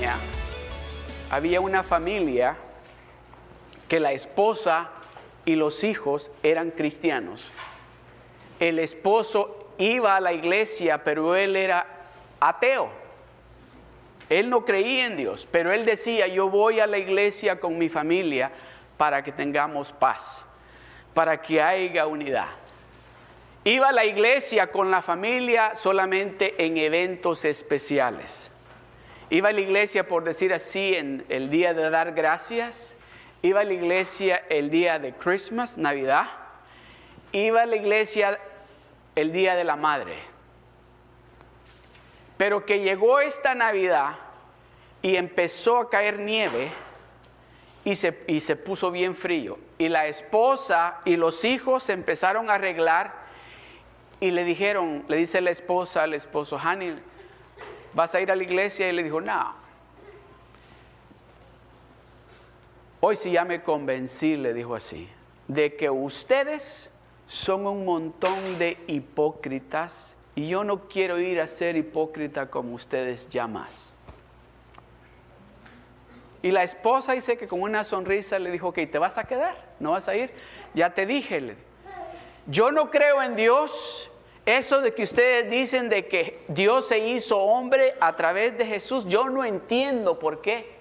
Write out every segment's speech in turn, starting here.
Pensilvania, había una familia que la esposa y los hijos eran cristianos. El esposo iba a la iglesia, pero él era ateo. Él no creía en Dios, pero él decía, yo voy a la iglesia con mi familia para que tengamos paz, para que haya unidad. Iba a la iglesia con la familia solamente en eventos especiales. Iba a la iglesia, por decir así, en el día de dar gracias. Iba a la iglesia el día de Christmas, Navidad. Iba a la iglesia el día de la madre. Pero que llegó esta Navidad y empezó a caer nieve y se puso bien frío. Y la esposa y los hijos se empezaron a arreglar y le dice la esposa al esposo, Haniel, ¿vas a ir a la iglesia? Y le dijo, no. Hoy sí ya me convencí, le dijo así, de que ustedes son un montón de hipócritas y yo no quiero ir a ser hipócrita como ustedes ya más. Y la esposa dice que con una sonrisa le dijo, ok, ¿te vas a quedar? ¿No vas a ir? Ya te dije, yo no creo en Dios. Eso de que ustedes dicen de que Dios se hizo hombre a través de Jesús, yo no entiendo por qué.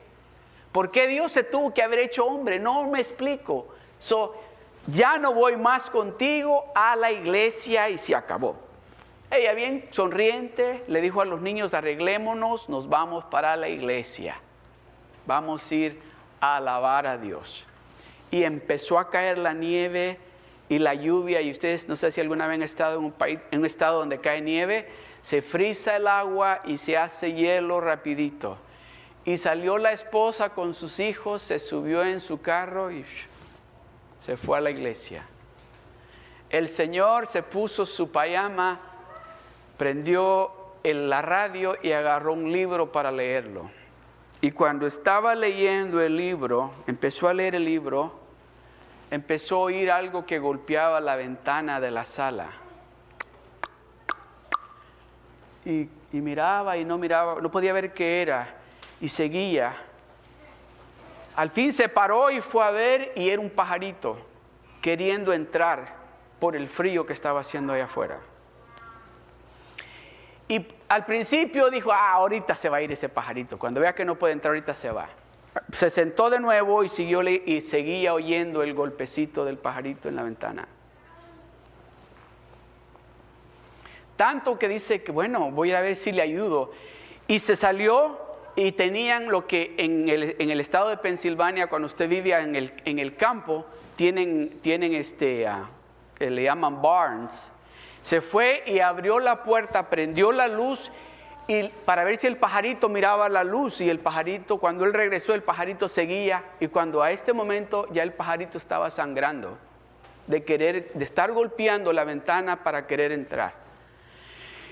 ¿Por qué Dios se tuvo que haber hecho hombre? No me explico. Ya no voy más contigo a la iglesia y se acabó. Ella bien sonriente le dijo a los niños, arreglémonos, nos vamos para la iglesia. Vamos a ir a alabar a Dios. Y empezó a caer la nieve y la lluvia. Y ustedes, no sé si alguna vez han estado en un país, en un estado donde cae nieve, se frisa el agua y se hace hielo rapidito. Y salió la esposa con sus hijos, se subió en su carro y se fue a la iglesia. El Señor se puso su pijama, prendió la radio y agarró un libro para leerlo. Y cuando estaba leyendo el libro, empezó a leer el libro, empezó a oír algo que golpeaba la ventana de la sala. Y miraba y no miraba, no podía ver qué era. Y seguía. Al fin se paró y fue a ver y era un pajarito queriendo entrar por el frío que estaba haciendo allá afuera. Y al principio dijo, ahorita se va a ir ese pajarito. Cuando vea que no puede entrar, ahorita se va. Se sentó de nuevo y siguió y seguía oyendo el golpecito del pajarito en la ventana. Tanto que dice que, bueno, voy a ver si le ayudo. Y se salió. Y tenían lo que en el estado de Pensilvania, cuando usted vivía en el campo, tienen le llaman barns. Se fue y abrió la puerta, prendió la luz y para ver si el pajarito miraba la luz. Y el pajarito, cuando él regresó, el pajarito seguía. Y cuando a este momento ya el pajarito estaba sangrando de estar golpeando la ventana para querer entrar.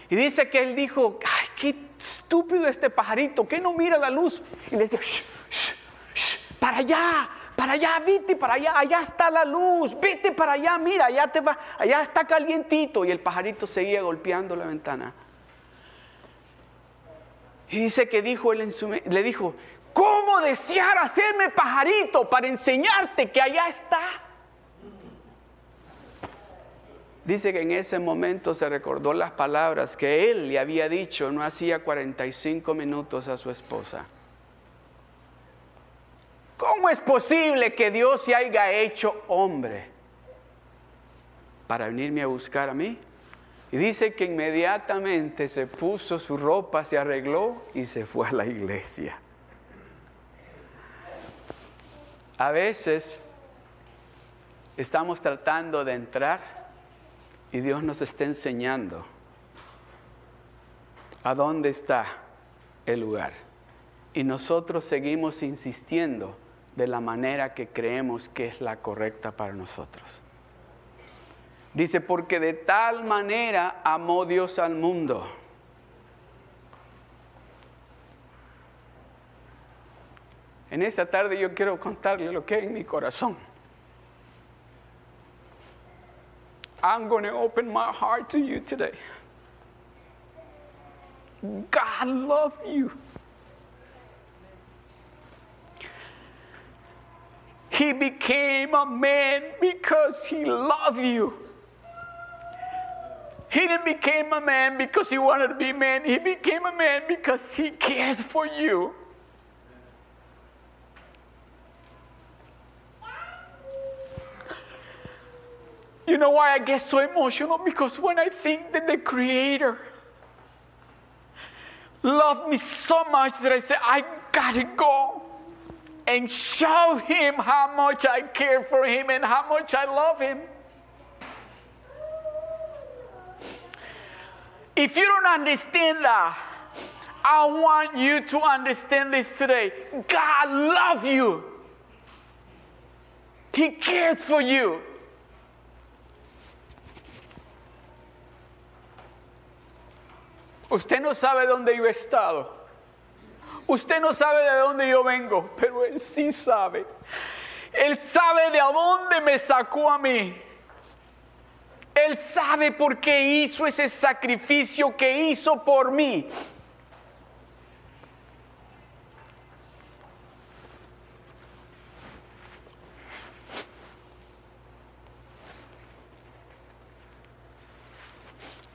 Y dice que él dijo, ay, qué estúpido este pajarito, que no mira la luz. Y le dice, shh, shh, shh, para allá, vete para allá, allá está la luz, vete para allá, mira, allá te va, allá está calientito. Y el pajarito seguía golpeando la ventana. Y dice que dijo él le dijo, ¿cómo desear hacerme pajarito para enseñarte que allá está? Dice que en ese momento se recordó las palabras que él le había dicho no hacía 45 minutos a su esposa. ¿Cómo es posible que Dios se haya hecho hombre para venirme a buscar a mí? Y dice que inmediatamente se puso su ropa, se arregló y se fue a la iglesia. A veces estamos tratando de entrar y Dios nos está enseñando a dónde está el lugar. Y nosotros seguimos insistiendo de la manera que creemos que es la correcta para nosotros. Dice, porque de tal manera amó Dios al mundo. En esta tarde yo quiero contarle lo que hay en mi corazón. I'm going to open my heart to you today. God loves you. He became a man because he loved you. He didn't become a man because he wanted to be a man. He became a man because he cares for you. You know why I get so emotional? Because when I think that the Creator loved me so much that I said, I gotta go and show him how much I care for him and how much I love him. If you don't understand that, I want you to understand this today. God loves you. He cares for you. Usted no sabe dónde yo he estado. Usted no sabe de dónde yo vengo, pero Él sí sabe. Él sabe de dónde me sacó a mí. Él sabe por qué hizo ese sacrificio que hizo por mí.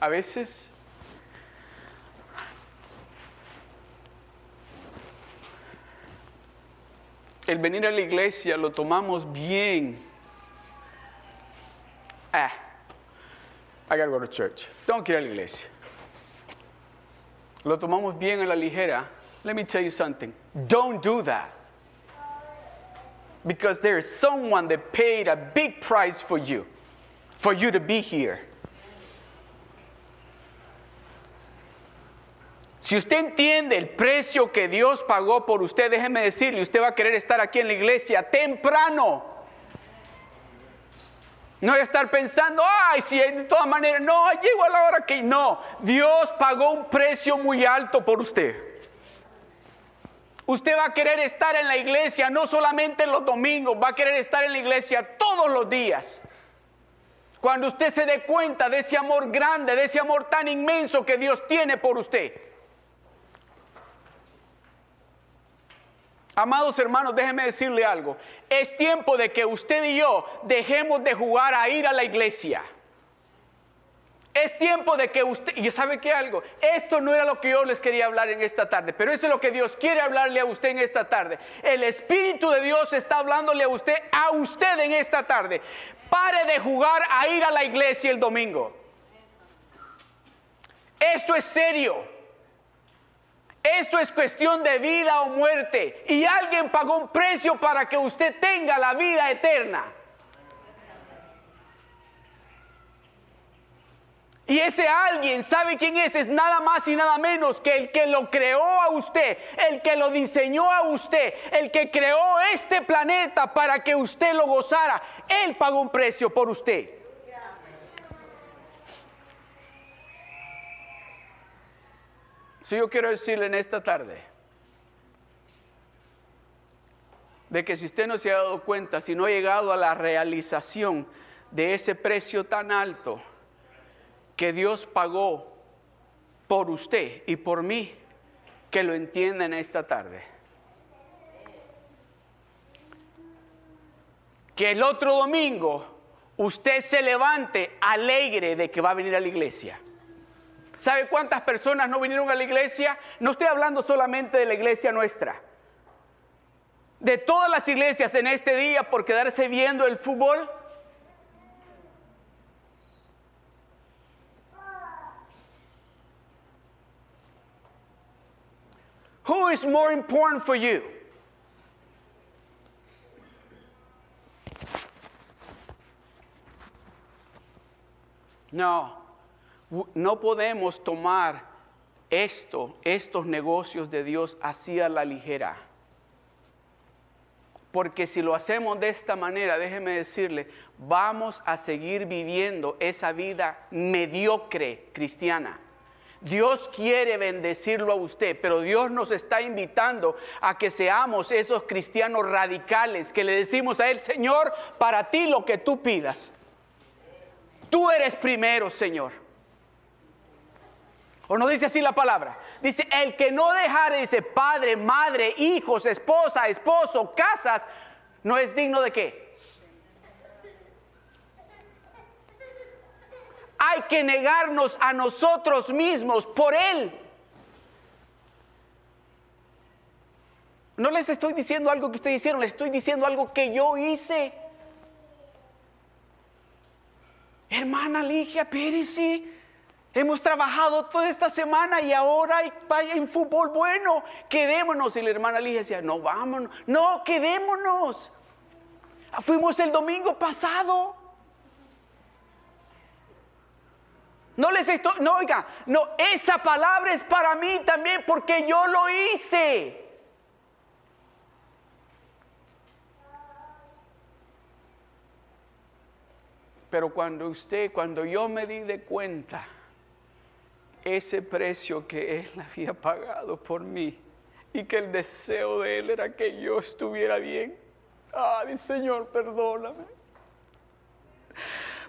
A veces el venir a la iglesia lo tomamos bien. I gotta go to church. Tengo que ir a la iglesia. Lo tomamos bien a la ligera. Let me tell you something. Don't do that. Because there is someone that paid a big price for you to be here. Si usted entiende el precio que Dios pagó por usted, déjeme decirle, usted va a querer estar aquí en la iglesia temprano. No voy a estar pensando, ay, si de todas maneras, no, llego a la hora que... No, Dios pagó un precio muy alto por usted. Usted va a querer estar en la iglesia, no solamente los domingos, va a querer estar en la iglesia todos los días. Cuando usted se dé cuenta de ese amor grande, de ese amor tan inmenso que Dios tiene por usted. Amados hermanos, déjenme decirle algo. Es tiempo de que usted y yo dejemos de jugar a ir a la iglesia. Es tiempo de que usted... ¿Y sabe qué algo? Esto no era lo que yo les quería hablar en esta tarde, pero eso es lo que Dios quiere hablarle a usted en esta tarde. El Espíritu de Dios está hablándole a usted en esta tarde. Pare de jugar a ir a la iglesia el domingo. Esto es serio. Esto es cuestión de vida o muerte. Y alguien pagó un precio para que usted tenga la vida eterna. Y ese alguien, ¿sabe quién es? Es nada más y nada menos que el que lo creó a usted, el que lo diseñó a usted, el que creó este planeta para que usted lo gozara. Él pagó un precio por usted. Yo quiero decirle en esta tarde de que si usted no se ha dado cuenta, si no ha llegado a la realización de ese precio tan alto que Dios pagó por usted y por mí, que lo entienda en esta tarde. Que el otro domingo usted se levante alegre de que va a venir a la iglesia. ¿Sabe cuántas personas no vinieron a la iglesia? No estoy hablando solamente de la iglesia nuestra. De todas las iglesias en este día por quedarse viendo el fútbol. Who is more important for you? No. No podemos tomar estos negocios de Dios así a la ligera. Porque si lo hacemos de esta manera, déjeme decirle, vamos a seguir viviendo esa vida mediocre cristiana. Dios quiere bendecirlo a usted, pero Dios nos está invitando a que seamos esos cristianos radicales que le decimos a Él, Señor, para ti lo que tú pidas. Tú eres primero, Señor. O no dice así la palabra. Dice, el que no dejare, dice, padre, madre, hijos, esposa, esposo, casas, ¿No es digno de qué? Hay que negarnos a nosotros mismos por Él. No les estoy diciendo algo que ustedes hicieron, les estoy diciendo algo que yo hice. Hermana Ligia, espérese. Hemos trabajado toda esta semana y ahora vaya en fútbol bueno. Quedémonos. Y la hermana Ligia decía, no, vámonos. No, quedémonos. Fuimos el domingo pasado. No les estoy... No, oiga, no, esa palabra es para mí también porque yo lo hice. Pero cuando yo me di de cuenta ese precio que Él había pagado por mí y que el deseo de Él era que yo estuviera bien. Ay, Señor, perdóname.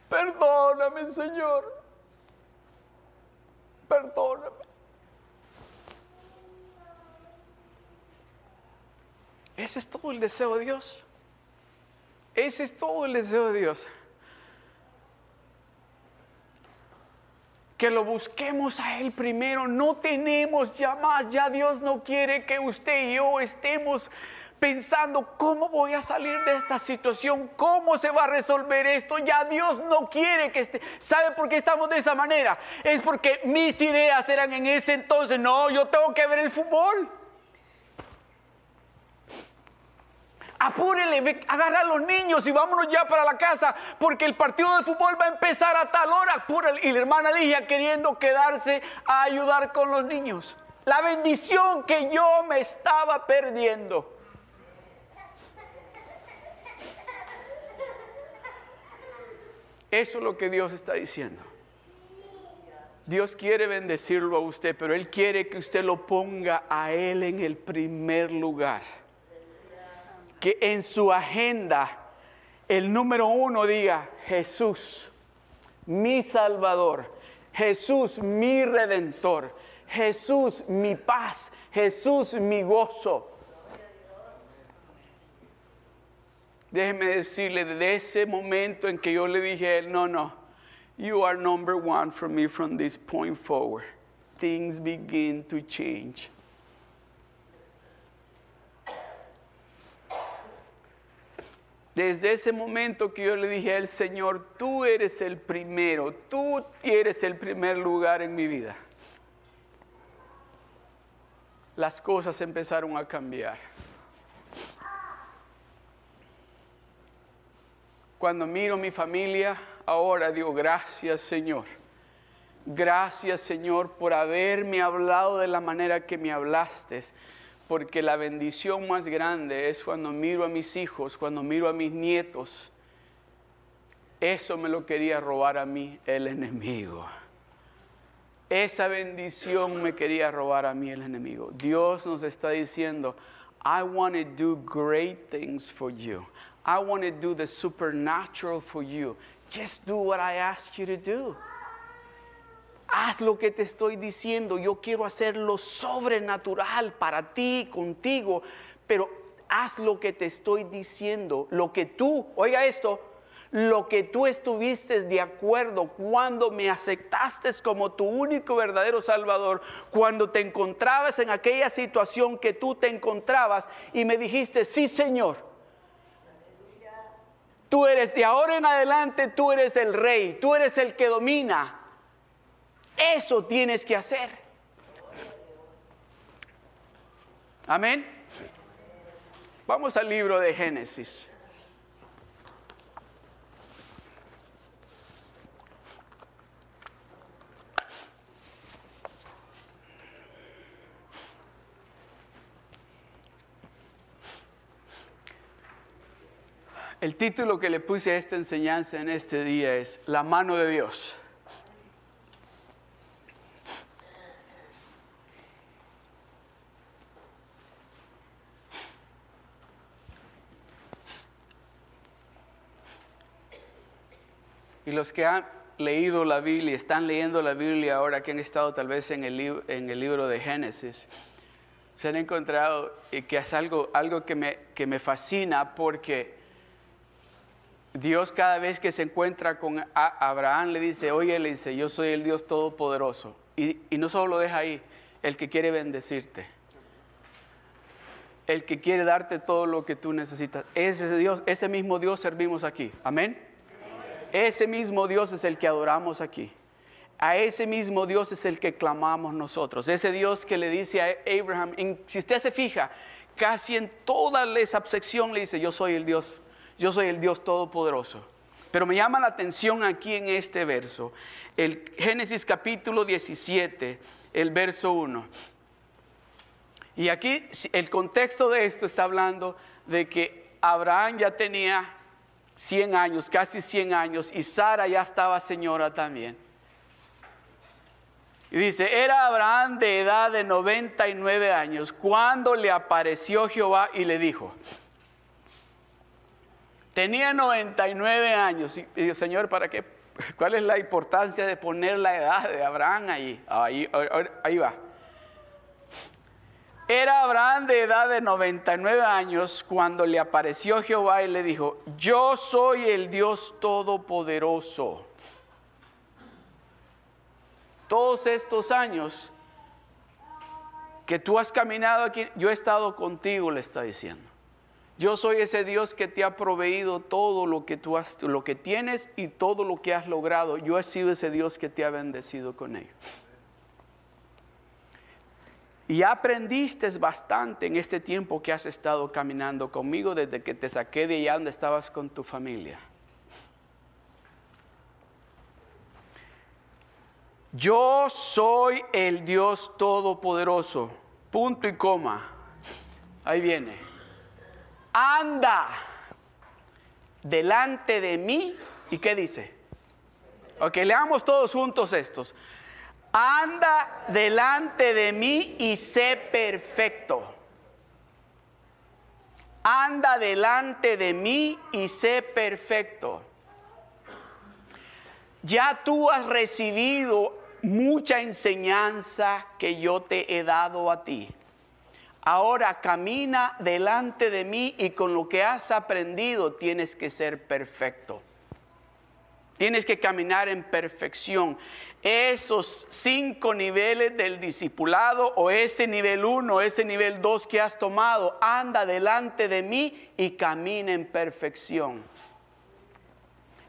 Perdóname, Señor. Perdóname. Ese es todo el deseo de Dios. Ese es todo el deseo de Dios. Que lo busquemos a Él primero. No tenemos ya más. Ya Dios no quiere que usted y yo estemos pensando cómo voy a salir de esta situación, cómo se va a resolver esto. Ya Dios no quiere que esté. ¿Sabe por qué estamos de esa manera? Es porque mis ideas eran en ese entonces. No, yo tengo que ver el fútbol. Apúrele, agarra a los niños y vámonos ya para la casa porque el partido de fútbol va a empezar a tal hora. Apúrele. Y la hermana Ligia queriendo quedarse a ayudar con los niños. La bendición que yo me estaba perdiendo. Eso es lo que Dios está diciendo. Dios quiere bendecirlo a usted, pero Él quiere que usted lo ponga a Él en el primer lugar. Que en su agenda, el número uno diga, Jesús, mi Salvador, Jesús, mi Redentor, Jesús, mi paz, Jesús, mi gozo. Déjeme decirle, desde ese momento en que yo le dije a él, no, you are number one for me from this point forward. Things begin to change. Desde ese momento que yo le dije al Señor, tú eres el primero, tú eres el primer lugar en mi vida. Las cosas empezaron a cambiar. Cuando miro mi familia, ahora digo, gracias Señor. Gracias Señor por haberme hablado de la manera que me hablaste. Porque la bendición más grande es cuando miro a mis hijos, cuando miro a mis nietos. Eso me lo quería robar a mí el enemigo. Esa bendición me quería robar a mí el enemigo. Dios nos está diciendo, I want to do great things for you. I want to do the supernatural for you. Just do what I ask you to do. Haz lo que te estoy diciendo. Yo quiero hacer lo sobrenatural para ti, contigo. Pero haz lo que te estoy diciendo. Lo que tú, oiga esto, lo que tú estuviste de acuerdo cuando me aceptaste como tu único verdadero Salvador, cuando te encontrabas en aquella situación que tú te encontrabas y me dijiste, sí, Señor. Tú eres, de ahora en adelante, tú eres el rey. Tú eres el que domina. Eso tienes que hacer. Amén. Vamos al libro de Génesis. El título que le puse a esta enseñanza en este día es La Mano de Dios. Y los que han leído la Biblia, están leyendo la Biblia ahora, que han estado tal vez en el libro de Génesis, se han encontrado, y que es algo que me fascina, porque Dios, cada vez que se encuentra con Abraham, le dice, oye, le dice, yo soy el Dios Todopoderoso. Y no solo lo deja ahí, el que quiere bendecirte, el que quiere darte todo lo que tú necesitas. Ese Dios, ese mismo Dios servimos aquí. Amén. Ese mismo Dios es el que adoramos aquí. A ese mismo Dios es el que clamamos nosotros. Ese Dios que le dice a Abraham, si usted se fija, casi en toda esa sección le dice, yo soy el Dios Todopoderoso. Pero me llama la atención aquí en este verso, el Génesis capítulo 17, el verso 1. Y aquí el contexto de esto está hablando de que Abraham ya tenía 100 años, casi 100 años, y Sara ya estaba señora también. Y dice, era Abraham de edad de 99 años cuando le apareció Jehová y le dijo. Tenía 99 años. Y dijo, Señor, ¿para qué? ¿Cuál es la importancia de poner la edad de Abraham ahí? Ahí va. Era Abraham de edad de 99 años cuando le apareció Jehová y le dijo, yo soy el Dios Todopoderoso. Todos estos años que tú has caminado aquí, yo he estado contigo, le está diciendo. Yo soy ese Dios que te ha proveído todo lo que lo que tienes y todo lo que has logrado. Yo he sido ese Dios que te ha bendecido con ello. Y aprendiste bastante en este tiempo que has estado caminando conmigo, desde que te saqué de allá donde estabas con tu familia. Yo soy el Dios Todopoderoso. Punto y coma. Ahí viene. Anda delante de mí. ¿Y qué dice? Ok, leamos todos juntos estos. Anda delante de mí y sé perfecto. Anda delante de mí y sé perfecto. Ya tú has recibido mucha enseñanza que yo te he dado a ti. Ahora camina delante de mí y con lo que has aprendido tienes que ser perfecto. Tienes que caminar en perfección. Esos 5 niveles del discipulado, o ese nivel 1, ese nivel 2 que has tomado, anda delante de mí y camina en perfección.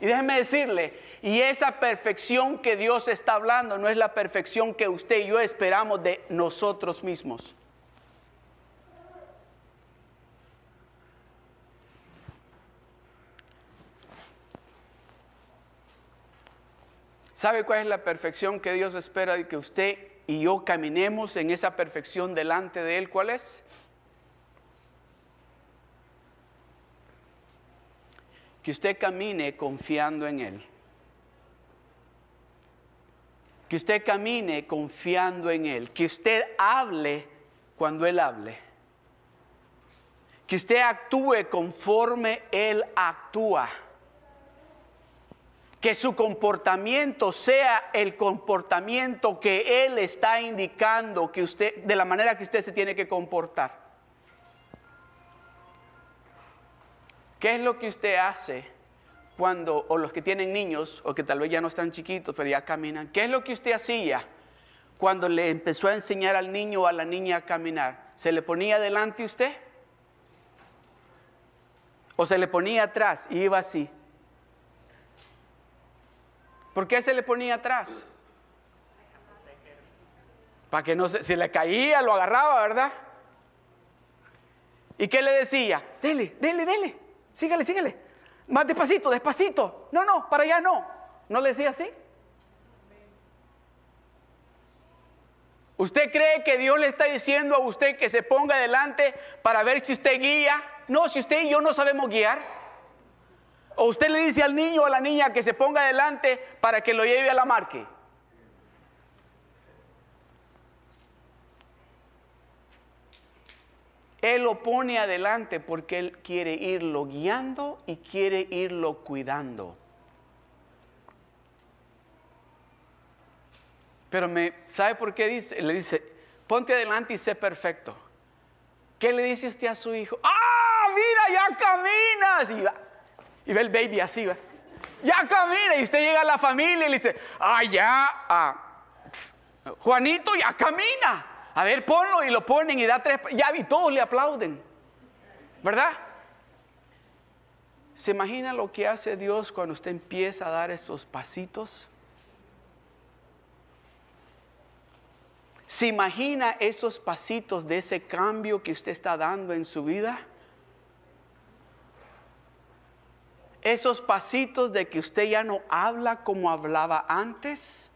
Y déjeme decirle, y esa perfección que Dios está hablando no es la perfección que usted y yo esperamos de nosotros mismos. ¿Sabe cuál es la perfección que Dios espera de que usted y yo caminemos en esa perfección delante de Él? ¿Cuál es? Que usted camine confiando en Él. Que usted camine confiando en Él. Que usted hable cuando Él hable. Que usted actúe conforme Él actúa. Que su comportamiento sea el comportamiento que Él está indicando que usted, de la manera que usted se tiene que comportar. ¿Qué es lo que usted hace cuando, o los que tienen niños, o que tal vez ya no están chiquitos, pero ya caminan? ¿Qué es lo que usted hacía cuando le empezó a enseñar al niño o a la niña a caminar? ¿Se le ponía delante usted? ¿O se le ponía atrás y iba así? ¿Por qué se le ponía atrás? Para que no se, si le caía, lo agarraba, ¿verdad? ¿Y qué le decía? Dele, dele, dele, sígale, sígale. Más despacito, despacito. No, no, para allá no. ¿No le decía así? ¿Usted cree que Dios le está diciendo a usted que se ponga delante para ver si usted guía? No, si usted y yo no sabemos guiar. ¿O usted le dice al niño o a la niña que se ponga adelante para que lo lleve a la marque? Él lo pone adelante porque Él quiere irlo guiando y quiere irlo cuidando. Pero ¿sabe por qué dice? Le dice, ponte adelante y sé perfecto. ¿Qué le dice usted a su hijo? ¡Ah, mira, ya caminas! Y va, y ve el baby así, va. ¡Ya camina! Y usted llega a la familia y le dice, ¡ah, ya! Ah, Juanito, ya camina. A ver, ponlo, y lo ponen y da tres. Ya vi, todos le aplauden, ¿verdad? ¿Se imagina lo que hace Dios cuando usted empieza a dar esos pasitos? ¿Se imagina esos pasitos de ese cambio que usted está dando en su vida? Esos pasitos de que usted ya no habla como hablaba antes.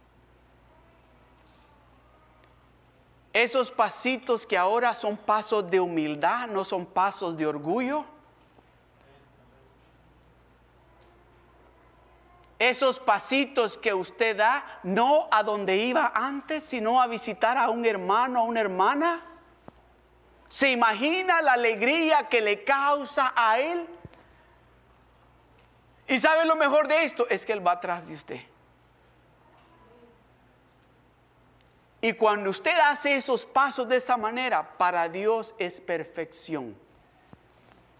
Esos pasitos que ahora son pasos de humildad, no son pasos de orgullo. Esos pasitos que usted da, no a donde iba antes, sino a visitar a un hermano, a una hermana. ¿Se imagina la alegría que le causa a él? Y sabe lo mejor de esto, es que él va atrás de usted. Y cuando usted hace esos pasos de esa manera, para Dios es perfección.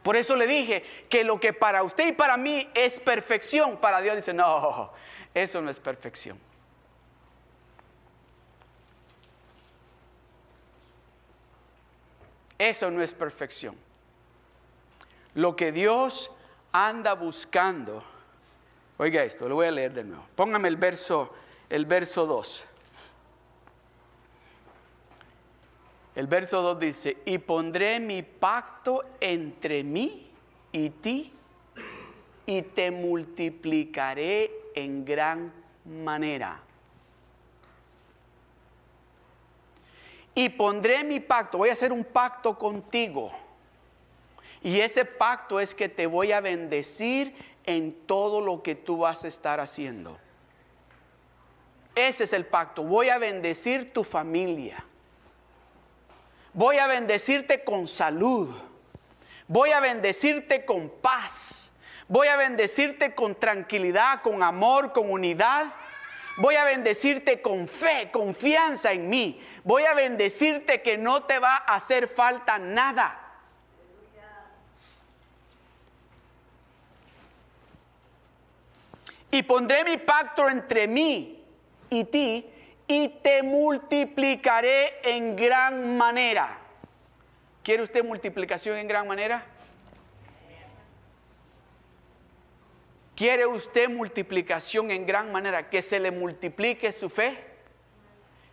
Por eso le dije que lo que para usted y para mí es perfección, para Dios dice, no, eso no es perfección. Eso no es perfección. Lo que Dios anda buscando, oiga esto, lo voy a leer de nuevo. Póngame el verso 2. El verso 2 dice, y pondré mi pacto entre mí y ti, y te multiplicaré en gran manera. Y pondré mi pacto, voy a hacer un pacto contigo. Y ese pacto es que te voy a bendecir en todo lo que tú vas a estar haciendo. Ese es el pacto, voy a bendecir tu familia. Voy a bendecirte con salud, voy a bendecirte con paz, voy a bendecirte con tranquilidad, con amor, con unidad, voy a bendecirte con fe, confianza en mí, voy a bendecirte que no te va a hacer falta nada. Y pondré mi pacto entre mí y ti, y te multiplicaré en gran manera. ¿Quiere usted multiplicación en gran manera? ¿Quiere usted multiplicación en gran manera? Que se le multiplique su fe,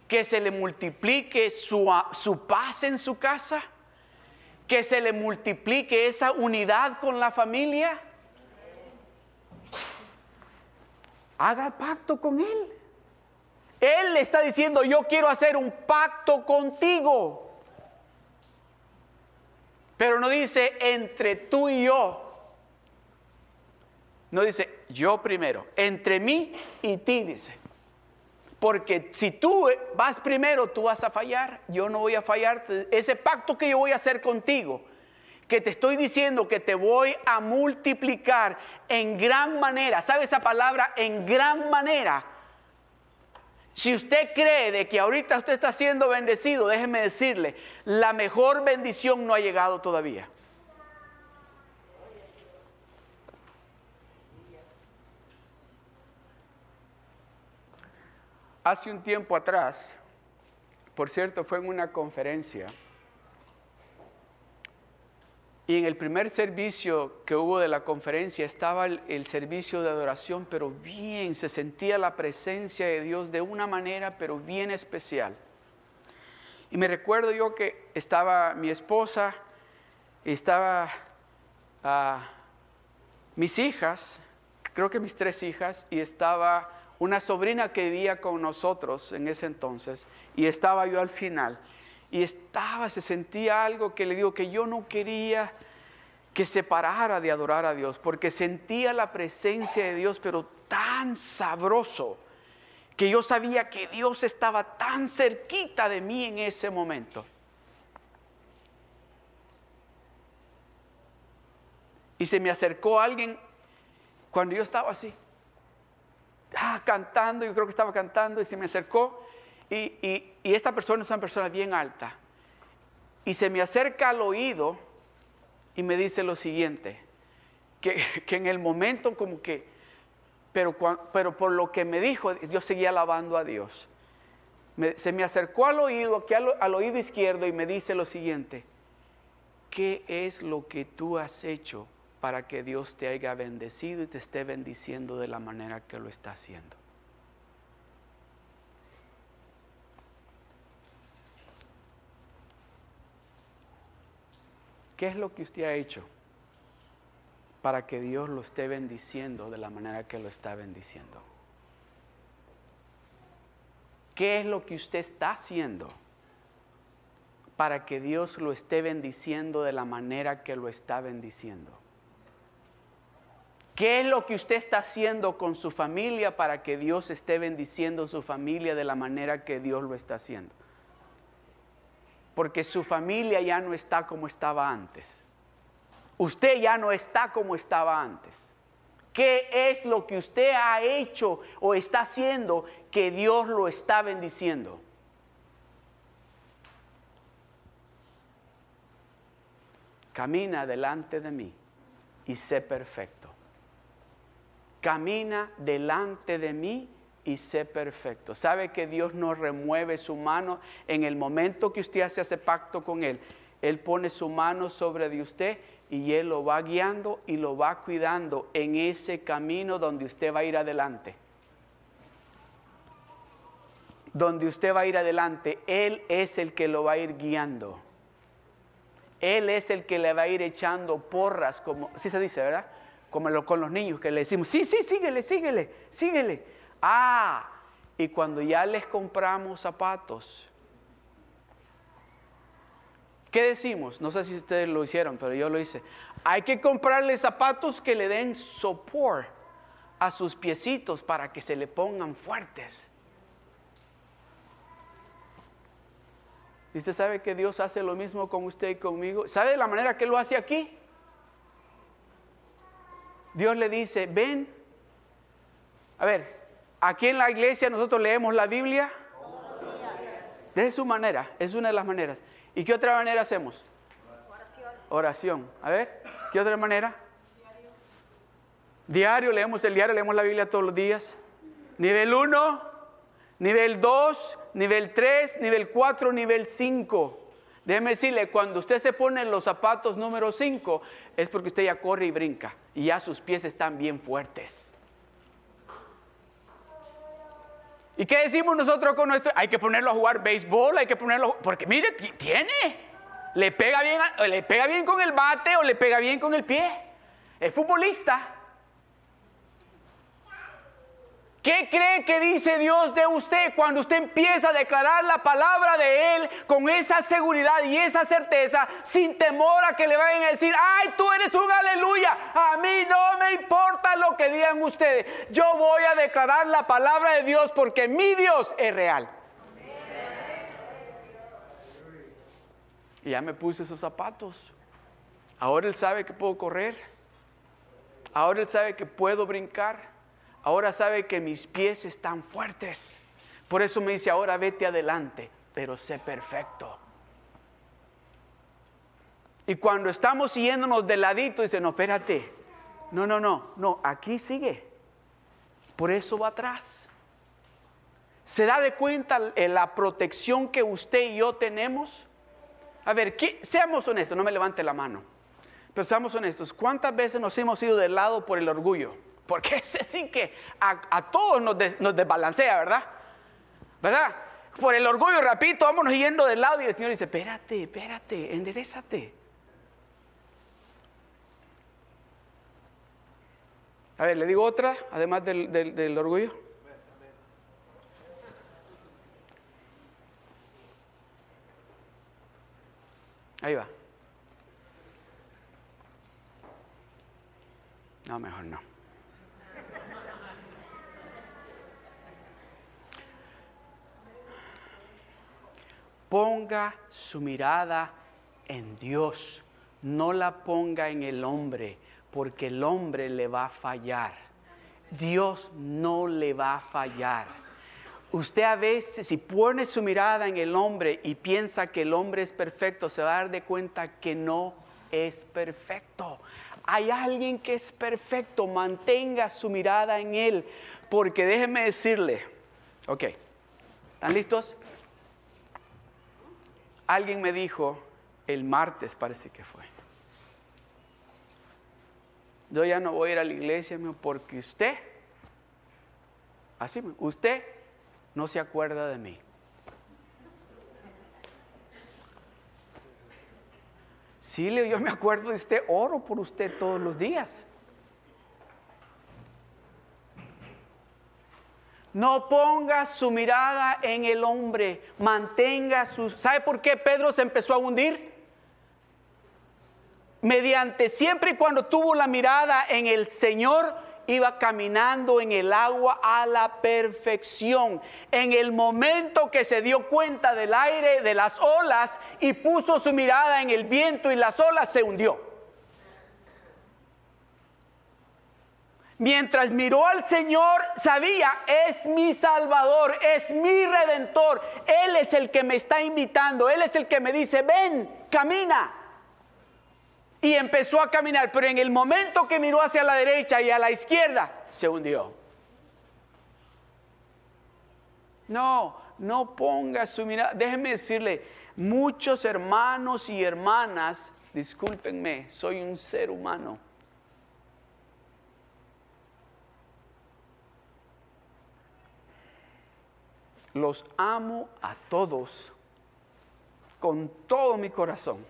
que se le multiplique su paz en su casa, que se le multiplique esa unidad con la familia. Haga pacto con él. Él le está diciendo, yo quiero hacer un pacto contigo. Pero no dice, entre tú y yo. No dice, yo primero. Entre mí y ti, dice. Porque si tú vas primero, tú vas a fallar. Yo no voy a fallar. Ese pacto que yo voy a hacer contigo, que te estoy diciendo que te voy a multiplicar en gran manera. ¿Sabe esa palabra? En gran manera. Si usted cree de que ahorita usted está siendo bendecido, déjeme decirle, la mejor bendición no ha llegado todavía. Hace un tiempo atrás, por cierto, fue en una conferencia, y en el primer servicio que hubo de la conferencia estaba el servicio de adoración, pero bien, se sentía la presencia de Dios de una manera, pero bien especial. Y me recuerdo yo que estaba mi esposa, estaba mis hijas, creo que mis 3 hijas, y estaba una sobrina que vivía con nosotros en ese entonces, y estaba yo al final. Y se sentía algo que le digo que yo no quería que se parara de adorar a Dios, porque sentía la presencia de Dios, pero tan sabroso, que yo sabía que Dios estaba tan cerquita de mí en ese momento. Y se me acercó alguien cuando yo estaba así, cantando, yo creo que estaba cantando, y se me acercó. Y esta persona es una persona bien alta. Y se me acerca al oído y me dice lo siguiente, que en el momento como que, pero por lo que me dijo, yo seguía alabando a Dios. Se me acercó al oído, aquí al oído izquierdo, y me dice lo siguiente, ¿qué es lo que tú has hecho para que Dios te haya bendecido y te esté bendiciendo de la manera que lo está haciendo? ¿Qué es lo que usted ha hecho para que Dios lo esté bendiciendo de la manera que lo está bendiciendo? ¿Qué es lo que usted está haciendo para que Dios lo esté bendiciendo de la manera que lo está bendiciendo? ¿Qué es lo que usted está haciendo con su familia para que Dios esté bendiciendo a su familia de la manera que Dios lo está haciendo? Porque su familia ya no está como estaba antes. Usted ya no está como estaba antes. ¿Qué es lo que usted ha hecho o está haciendo que Dios lo está bendiciendo? Camina delante de mí y sé perfecto. Camina delante de mí y sé perfecto. ¿Sabe que Dios no remueve su mano en el momento que usted hace ese pacto con Él? Él pone su mano sobre de usted y Él lo va guiando y lo va cuidando en ese camino donde usted va a ir adelante. Donde usted va a ir adelante, Él es el que lo va a ir guiando. Él es el que le va a ir echando porras, como sí se dice, ¿verdad? Como con los niños que le decimos, sí, sí, síguele, síguele, síguele. Ah, y cuando ya les compramos zapatos, ¿qué decimos? No sé si ustedes lo hicieron, pero yo lo hice. Hay que comprarle zapatos que le den soporte a sus piecitos para que se le pongan fuertes. ¿Y usted sabe que Dios hace lo mismo con usted y conmigo? ¿Sabe de la manera que lo hace aquí? Dios le dice, ven, a ver. Aquí en la iglesia nosotros leemos la Biblia de su manera, es una de las maneras. ¿Y qué otra manera hacemos? Oración. A ver, ¿qué otra manera? Diario, leemos el diario, leemos la Biblia todos los días. Nivel 1, nivel 2, nivel 3, nivel 4, nivel 5. Déjeme decirle, cuando usted se pone en los zapatos número 5, es porque usted ya corre y brinca y ya sus pies están bien fuertes. ¿Y qué decimos nosotros con nuestro? Hay que ponerlo a jugar béisbol, hay que ponerlo, porque mire, tiene, le pega bien con el bate o le pega bien con el pie. Es futbolista. ¿Qué cree que dice Dios de usted cuando usted empieza a declarar la palabra de Él con esa seguridad y esa certeza, sin temor a que le vayan a decir, ay, tú eres un aleluya, a mí no me importa lo que digan ustedes, yo voy a declarar la palabra de Dios porque mi Dios es real? Y ya me puse esos zapatos, ahora Él sabe que puedo correr, ahora Él sabe que puedo brincar. Ahora sabe que mis pies están fuertes. Por eso me dice, ahora vete adelante, pero sé perfecto. Y cuando estamos siguiéndonos de ladito, dice, no, espérate. No, aquí sigue. Por eso va atrás. ¿Se da de cuenta la protección que usted y yo tenemos? A ver, seamos honestos, no me levante la mano. Pero seamos honestos, ¿cuántas veces nos hemos ido de lado por el orgullo? Porque ese sí que a todos nos desbalancea, ¿verdad? Por el orgullo, rapidito, vámonos yendo de lado y el Señor dice, espérate, enderezate. A ver, le digo otra, además del orgullo. Ahí va. No, mejor no. Ponga su mirada en Dios, no la ponga en el hombre, porque el hombre le va a fallar. Dios no le va a fallar. usted a veces, si pone su mirada en el hombre y piensa que el hombre es perfecto, se va a dar de cuenta que no es perfecto. Hay alguien que es perfecto, mantenga su mirada en él, porque déjeme decirle, ok, ¿están listos? Alguien me dijo, el martes parece que fue, yo ya no voy a ir a la iglesia, porque usted, así, usted no se acuerda de mí. Sí, yo me acuerdo de usted, oro por usted todos los días. No ponga su mirada en el hombre, mantenga su... ¿Sabe por qué Pedro se empezó a hundir? Mediante siempre y cuando tuvo la mirada en el Señor, iba caminando en el agua a la perfección. En el momento que se dio cuenta del aire, de las olas, y puso su mirada en el viento y las olas, se hundió. Mientras miró al Señor, sabía, es mi Salvador, es mi Redentor. Él es el que me está invitando, Él es el que me dice, ven, camina. Y empezó a caminar, pero en el momento que miró hacia la derecha y a la izquierda, se hundió. No ponga su mirada. Déjeme decirle, muchos hermanos y hermanas, discúlpenme, soy un ser humano. Los amo a todos, con todo mi corazón.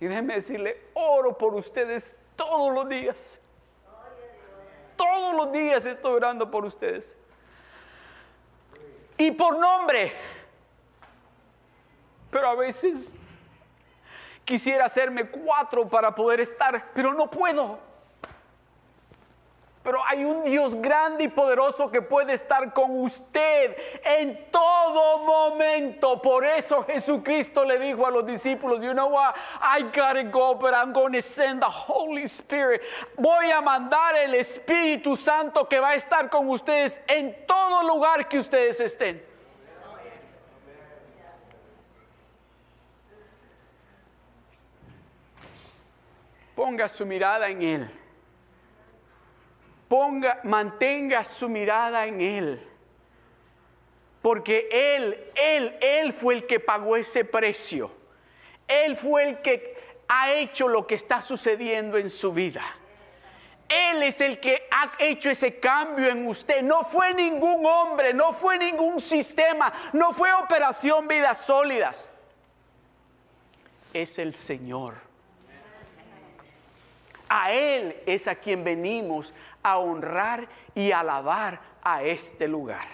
Y déjeme decirle, oro por ustedes todos los días. Todos los días estoy orando por ustedes. Y por nombre. Pero a veces quisiera hacerme 4 para poder estar, pero no puedo. Pero hay un Dios grande y poderoso que puede estar con usted en todo momento. Por eso Jesucristo le dijo a los discípulos, you know what, I gotta go, but I'm gonna send the Holy Spirit. Voy a mandar el Espíritu Santo que va a estar con ustedes en todo lugar que ustedes estén. Ponga su mirada en Él. Mantenga su mirada en Él, porque Él fue el que pagó ese precio. Él fue el que ha hecho lo que está sucediendo en su vida. Él es el que ha hecho ese cambio en usted. No fue ningún hombre, no fue ningún sistema, no fue Operación Vidas Sólidas. Es el Señor. A Él es a quien venimos a honrar y alabar a este lugar.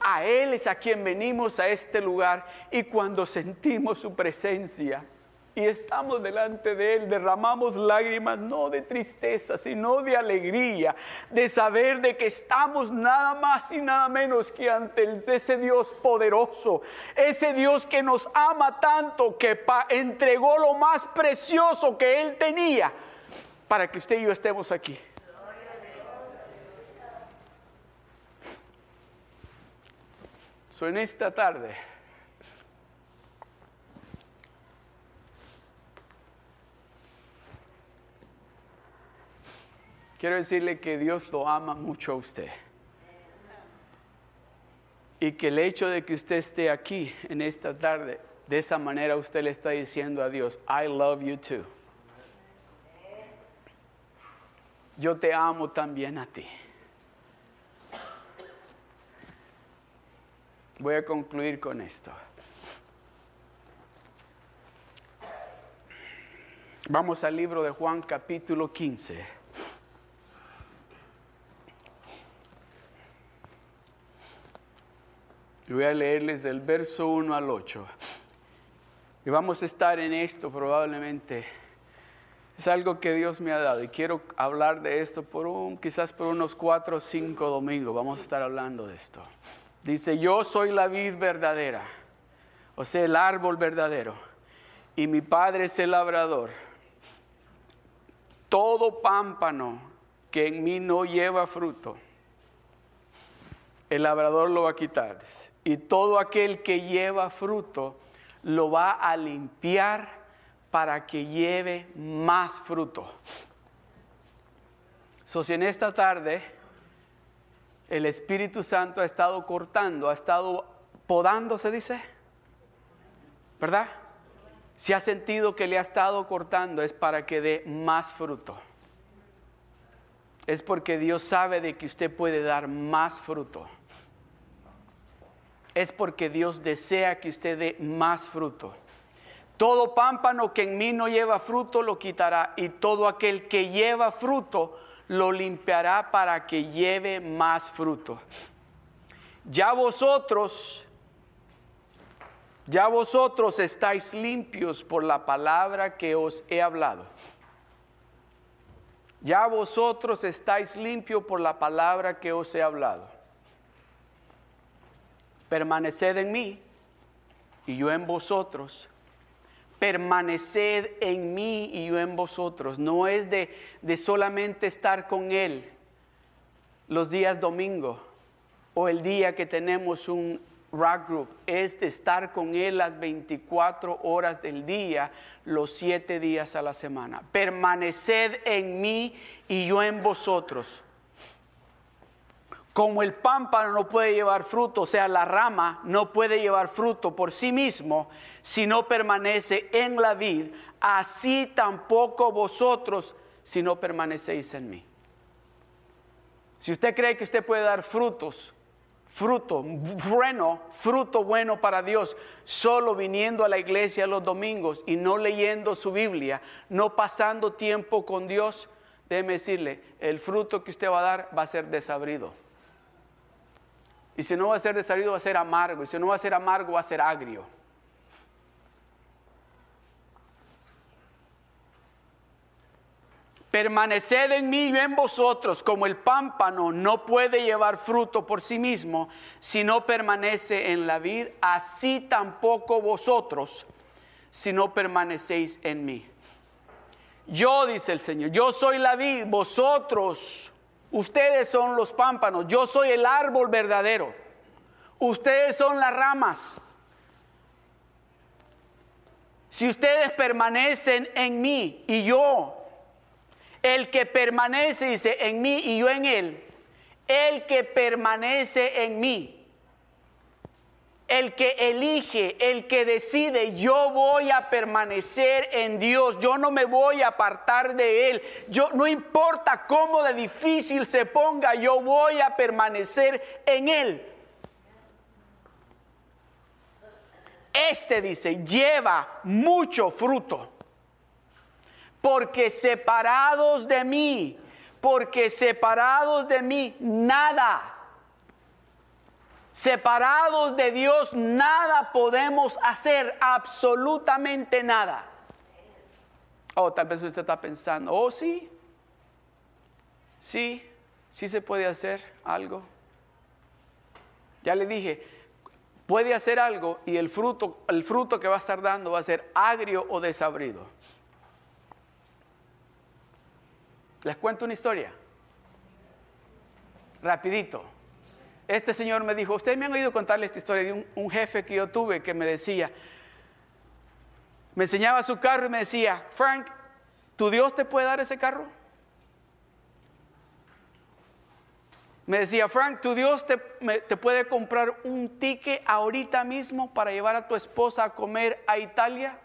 A Él es a quien venimos a este lugar, y cuando sentimos su presencia y estamos delante de Él, derramamos lágrimas no de tristeza, sino de alegría, de saber de que estamos nada más y nada menos que ante ese Dios poderoso, ese Dios que nos ama tanto, que entregó lo más precioso que Él tenía para que usted y yo estemos aquí. En esta tarde quiero decirle que Dios lo ama mucho a usted, y que el hecho de que usted esté aquí en esta tarde, de esa manera usted le está diciendo a Dios, I love you too. Yo te amo también a ti. Voy a concluir con esto. Vamos al libro de Juan, capítulo 15. Y voy a leerles del verso 1 al 8. Y vamos a estar en esto probablemente. Es algo que Dios me ha dado, y quiero hablar de esto quizás por unos 4 o 5 domingos. Vamos a estar hablando de esto. Dice, yo soy la vid verdadera, o sea, el árbol verdadero, y mi Padre es el labrador. Todo pámpano que en mí no lleva fruto, el labrador lo va a quitar. Y todo aquel que lleva fruto lo va a limpiar para que lleve más fruto. So, si en esta tarde el Espíritu Santo ha estado cortando, ha estado podando, se dice, ¿verdad? Si ha sentido que le ha estado cortando, es para que dé más fruto. Es porque Dios sabe de que usted puede dar más fruto. Es porque Dios desea que usted dé más fruto. Todo pámpano que en mí no lleva fruto lo quitará, y todo aquel que lleva fruto lo limpiará para que lleve más fruto. Ya vosotros estáis limpios por la palabra que os he hablado. Ya vosotros estáis limpios por la palabra que os he hablado. Permaneced en mí y yo en vosotros. Permaneced en mí y yo en vosotros. No es de solamente estar con Él los días domingo o el día que tenemos un rock group. Es de estar con Él las 24 horas del día, los 7 días a la semana. Permaneced en mí y yo en vosotros. Como el pámpano no puede llevar fruto, o sea, la rama no puede llevar fruto por sí mismo si no permanece en la vid, así tampoco vosotros si no permanecéis en mí. Si usted cree que usted puede dar fruto bueno para Dios, solo viniendo a la iglesia los domingos y no leyendo su Biblia, no pasando tiempo con Dios, déjeme decirle, el fruto que usted va a dar va a ser desabrido. Y si no va a ser desabrido, va a ser amargo. Y si no va a ser amargo, va a ser agrio. Permaneced en mí y en vosotros, como el pámpano no puede llevar fruto por sí mismo si no permanece en la vid, así tampoco vosotros si no permanecéis en mí. Yo, dice el Señor, yo soy la vid, vosotros, ustedes son los pámpanos, yo soy el árbol verdadero, ustedes son las ramas. Si ustedes permanecen en mí y yo, el que permanece, dice, en mí y yo en él, el que permanece en mí, el que elige, el que decide, yo voy a permanecer en Dios, yo no me voy a apartar de Él, yo no importa cómo de difícil se ponga, yo voy a permanecer en Él. Este, dice, lleva mucho fruto, porque separados de mí, nada. Separados de Dios, nada podemos hacer, absolutamente nada. Oh, tal vez usted está pensando, oh sí se puede hacer algo. Ya le dije, puede hacer algo y el fruto que va a estar dando va a ser agrio o desabrido. Les cuento una historia, rapidito. Este señor me dijo, ustedes me han oído contarle esta historia de un jefe que yo tuve que me decía, me enseñaba su carro y me decía, Frank, ¿tu Dios te puede dar ese carro? Me decía, Frank, ¿tu Dios te puede comprar un ticket ahorita mismo para llevar a tu esposa a comer a Italia?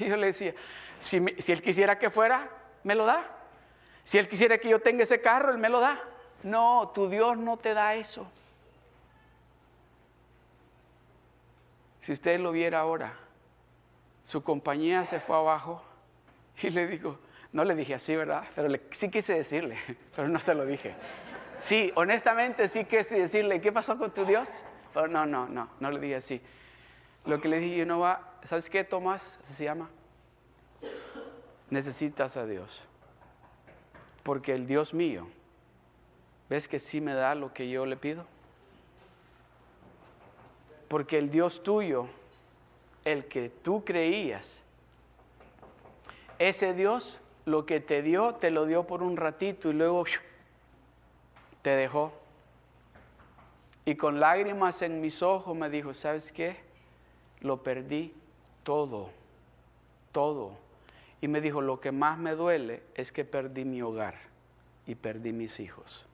Y yo le decía, si él quisiera que fuera, me lo da. Si Él quisiera que yo tenga ese carro, Él me lo da. No, tu Dios no te da eso. Si usted lo viera ahora, su compañía se fue abajo y le digo, no le dije así, ¿verdad? Pero sí quise decirle, pero no se lo dije. Sí, honestamente sí quise decirle, ¿qué pasó con tu Dios? Pero no le dije así. Lo que le dije, yo no va, ¿sabes qué, Tomás? Así se llama. Necesitas a Dios. Porque el Dios mío, ¿ves que sí me da lo que yo le pido? Porque el Dios tuyo, el que tú creías, ese Dios lo que te dio, te lo dio por un ratito y luego te dejó. Y con lágrimas en mis ojos me dijo, ¿sabes qué? Lo perdí todo, todo. Y me dijo, lo que más me duele es que perdí mi hogar y perdí mis hijos.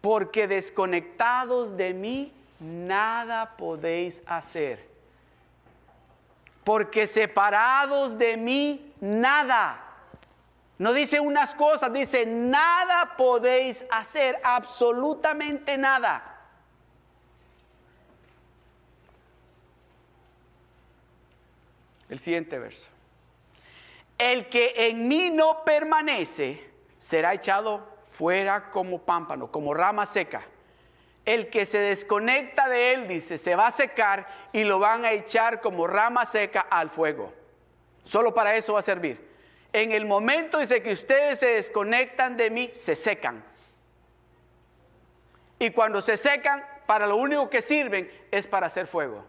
Porque desconectados de mí, nada podéis hacer. Porque separados de mí, nada. No dice unas cosas, dice nada podéis hacer, absolutamente nada. El siguiente verso. El que en mí no permanece será echado fuera como pámpano, como rama seca. El que se desconecta de él, dice, se va a secar y lo van a echar como rama seca al fuego. Solo para eso va a servir. En el momento, dice, que ustedes se desconectan de mí, se secan. Y cuando se secan, para lo único que sirven es para hacer fuego.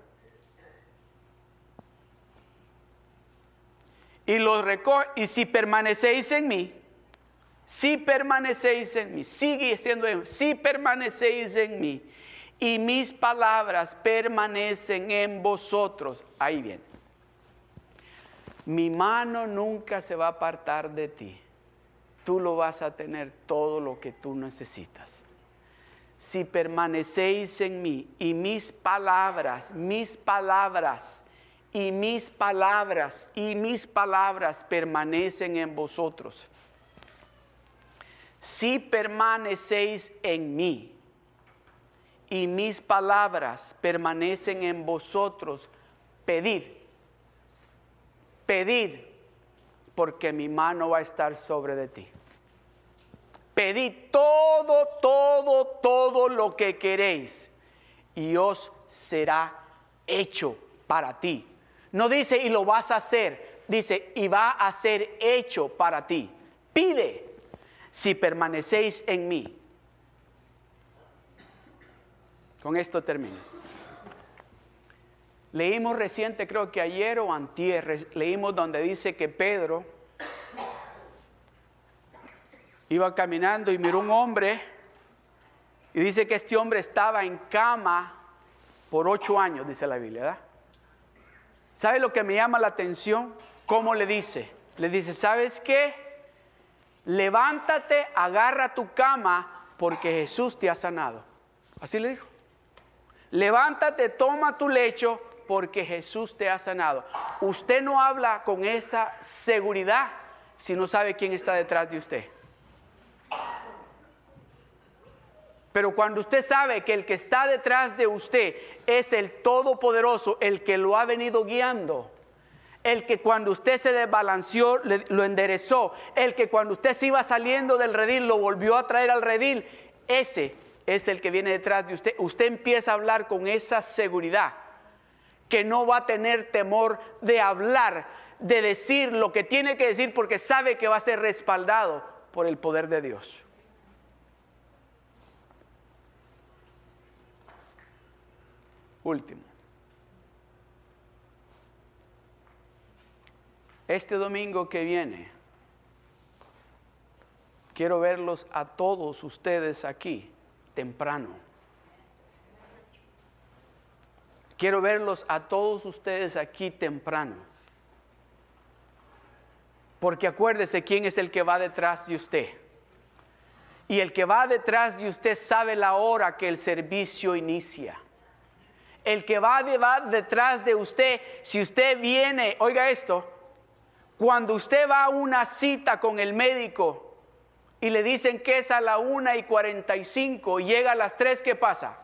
Y si permanecéis en mí, si permanecéis en mí, y mis palabras permanecen en vosotros, ahí viene. Mi mano nunca se va a apartar de ti. Tú lo vas a tener todo lo que tú necesitas. Si permanecéis en mí y mis palabras permanecen en vosotros. Si permanecéis en mí y mis palabras permanecen en vosotros, pedid, porque mi mano va a estar sobre de ti. Pedid todo lo que queréis y os será hecho para ti. No dice y lo vas a hacer, dice y va a ser hecho para ti. Pide si permanecéis en mí. Con esto termino. Leímos reciente, creo que ayer o antier, leímos donde dice que Pedro iba caminando y miró un hombre y dice que este hombre estaba en cama por 8 años, dice la Biblia, ¿verdad? ¿Sabe lo que me llama la atención? ¿Cómo le dice? Le dice, ¿sabes qué? Levántate, agarra tu cama porque Jesús te ha sanado. Así le dijo. Levántate, toma tu lecho, porque Jesús te ha sanado. Usted no habla con esa seguridad si no sabe quién está detrás de usted. Pero cuando usted sabe que el que está detrás de usted es el Todopoderoso, el que lo ha venido guiando, el que cuando usted se desbalanceó, lo enderezó, el que cuando usted se iba saliendo del redil, lo volvió a traer al redil, ese es el que viene detrás de usted. Usted empieza a hablar con esa seguridad, que no va a tener temor de hablar, de decir lo que tiene que decir, porque sabe que va a ser respaldado por el poder de Dios. Último. Este domingo que viene, quiero verlos a todos ustedes aquí. Temprano. Quiero verlos a todos ustedes aquí temprano. Porque acuérdese quién es el que va detrás de usted. Y el que va detrás de usted sabe la hora que el servicio inicia. El que va detrás de usted, si usted viene, oiga esto, cuando usted va a una cita con el médico, y le dicen que es a la 1:45, llega a las 3, ¿qué pasa?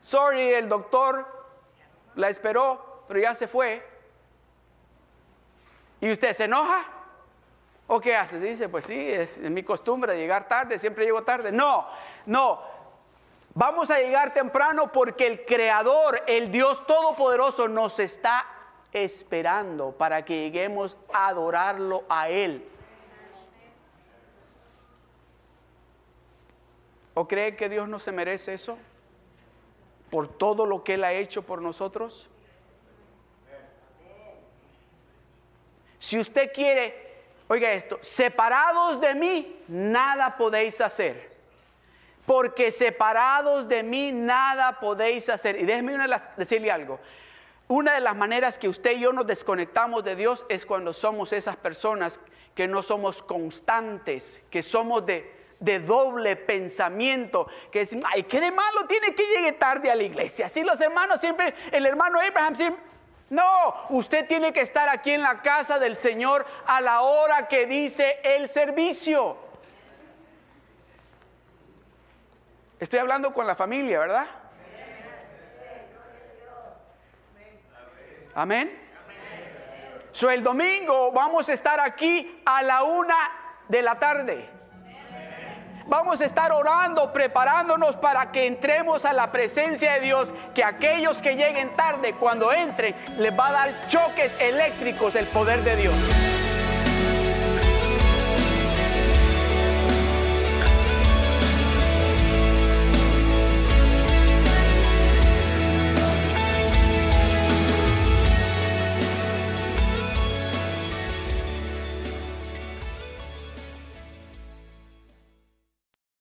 Sorry, el doctor la esperó, pero ya se fue. ¿Y usted se enoja? ¿O qué hace? Dice, pues sí, es mi costumbre llegar tarde, siempre llego tarde. No, vamos a llegar temprano porque el Creador, el Dios Todopoderoso nos está esperando para que lleguemos a adorarlo a Él. ¿O cree que Dios no se merece eso? ¿Por todo lo que Él ha hecho por nosotros? Si usted quiere Oiga esto, separados de mí nada podéis hacer, porque separados de mí nada podéis hacer. Y déjeme decirle algo, una de las maneras que usted y yo nos desconectamos de Dios es cuando somos esas personas que no somos constantes, que somos de doble pensamiento, que es, ay, qué de malo tiene que llegar tarde a la iglesia, si los hermanos siempre, el hermano Abraham siempre, no, usted tiene que estar aquí en la casa del Señor a la hora que dice el servicio. Estoy hablando con la familia, ¿verdad? Amén. So, el domingo vamos a estar aquí a la 1 de la tarde. Vamos a estar orando, preparándonos para que entremos a la presencia de Dios, que aquellos que lleguen tarde, cuando entren, les va a dar choques eléctricos el poder de Dios.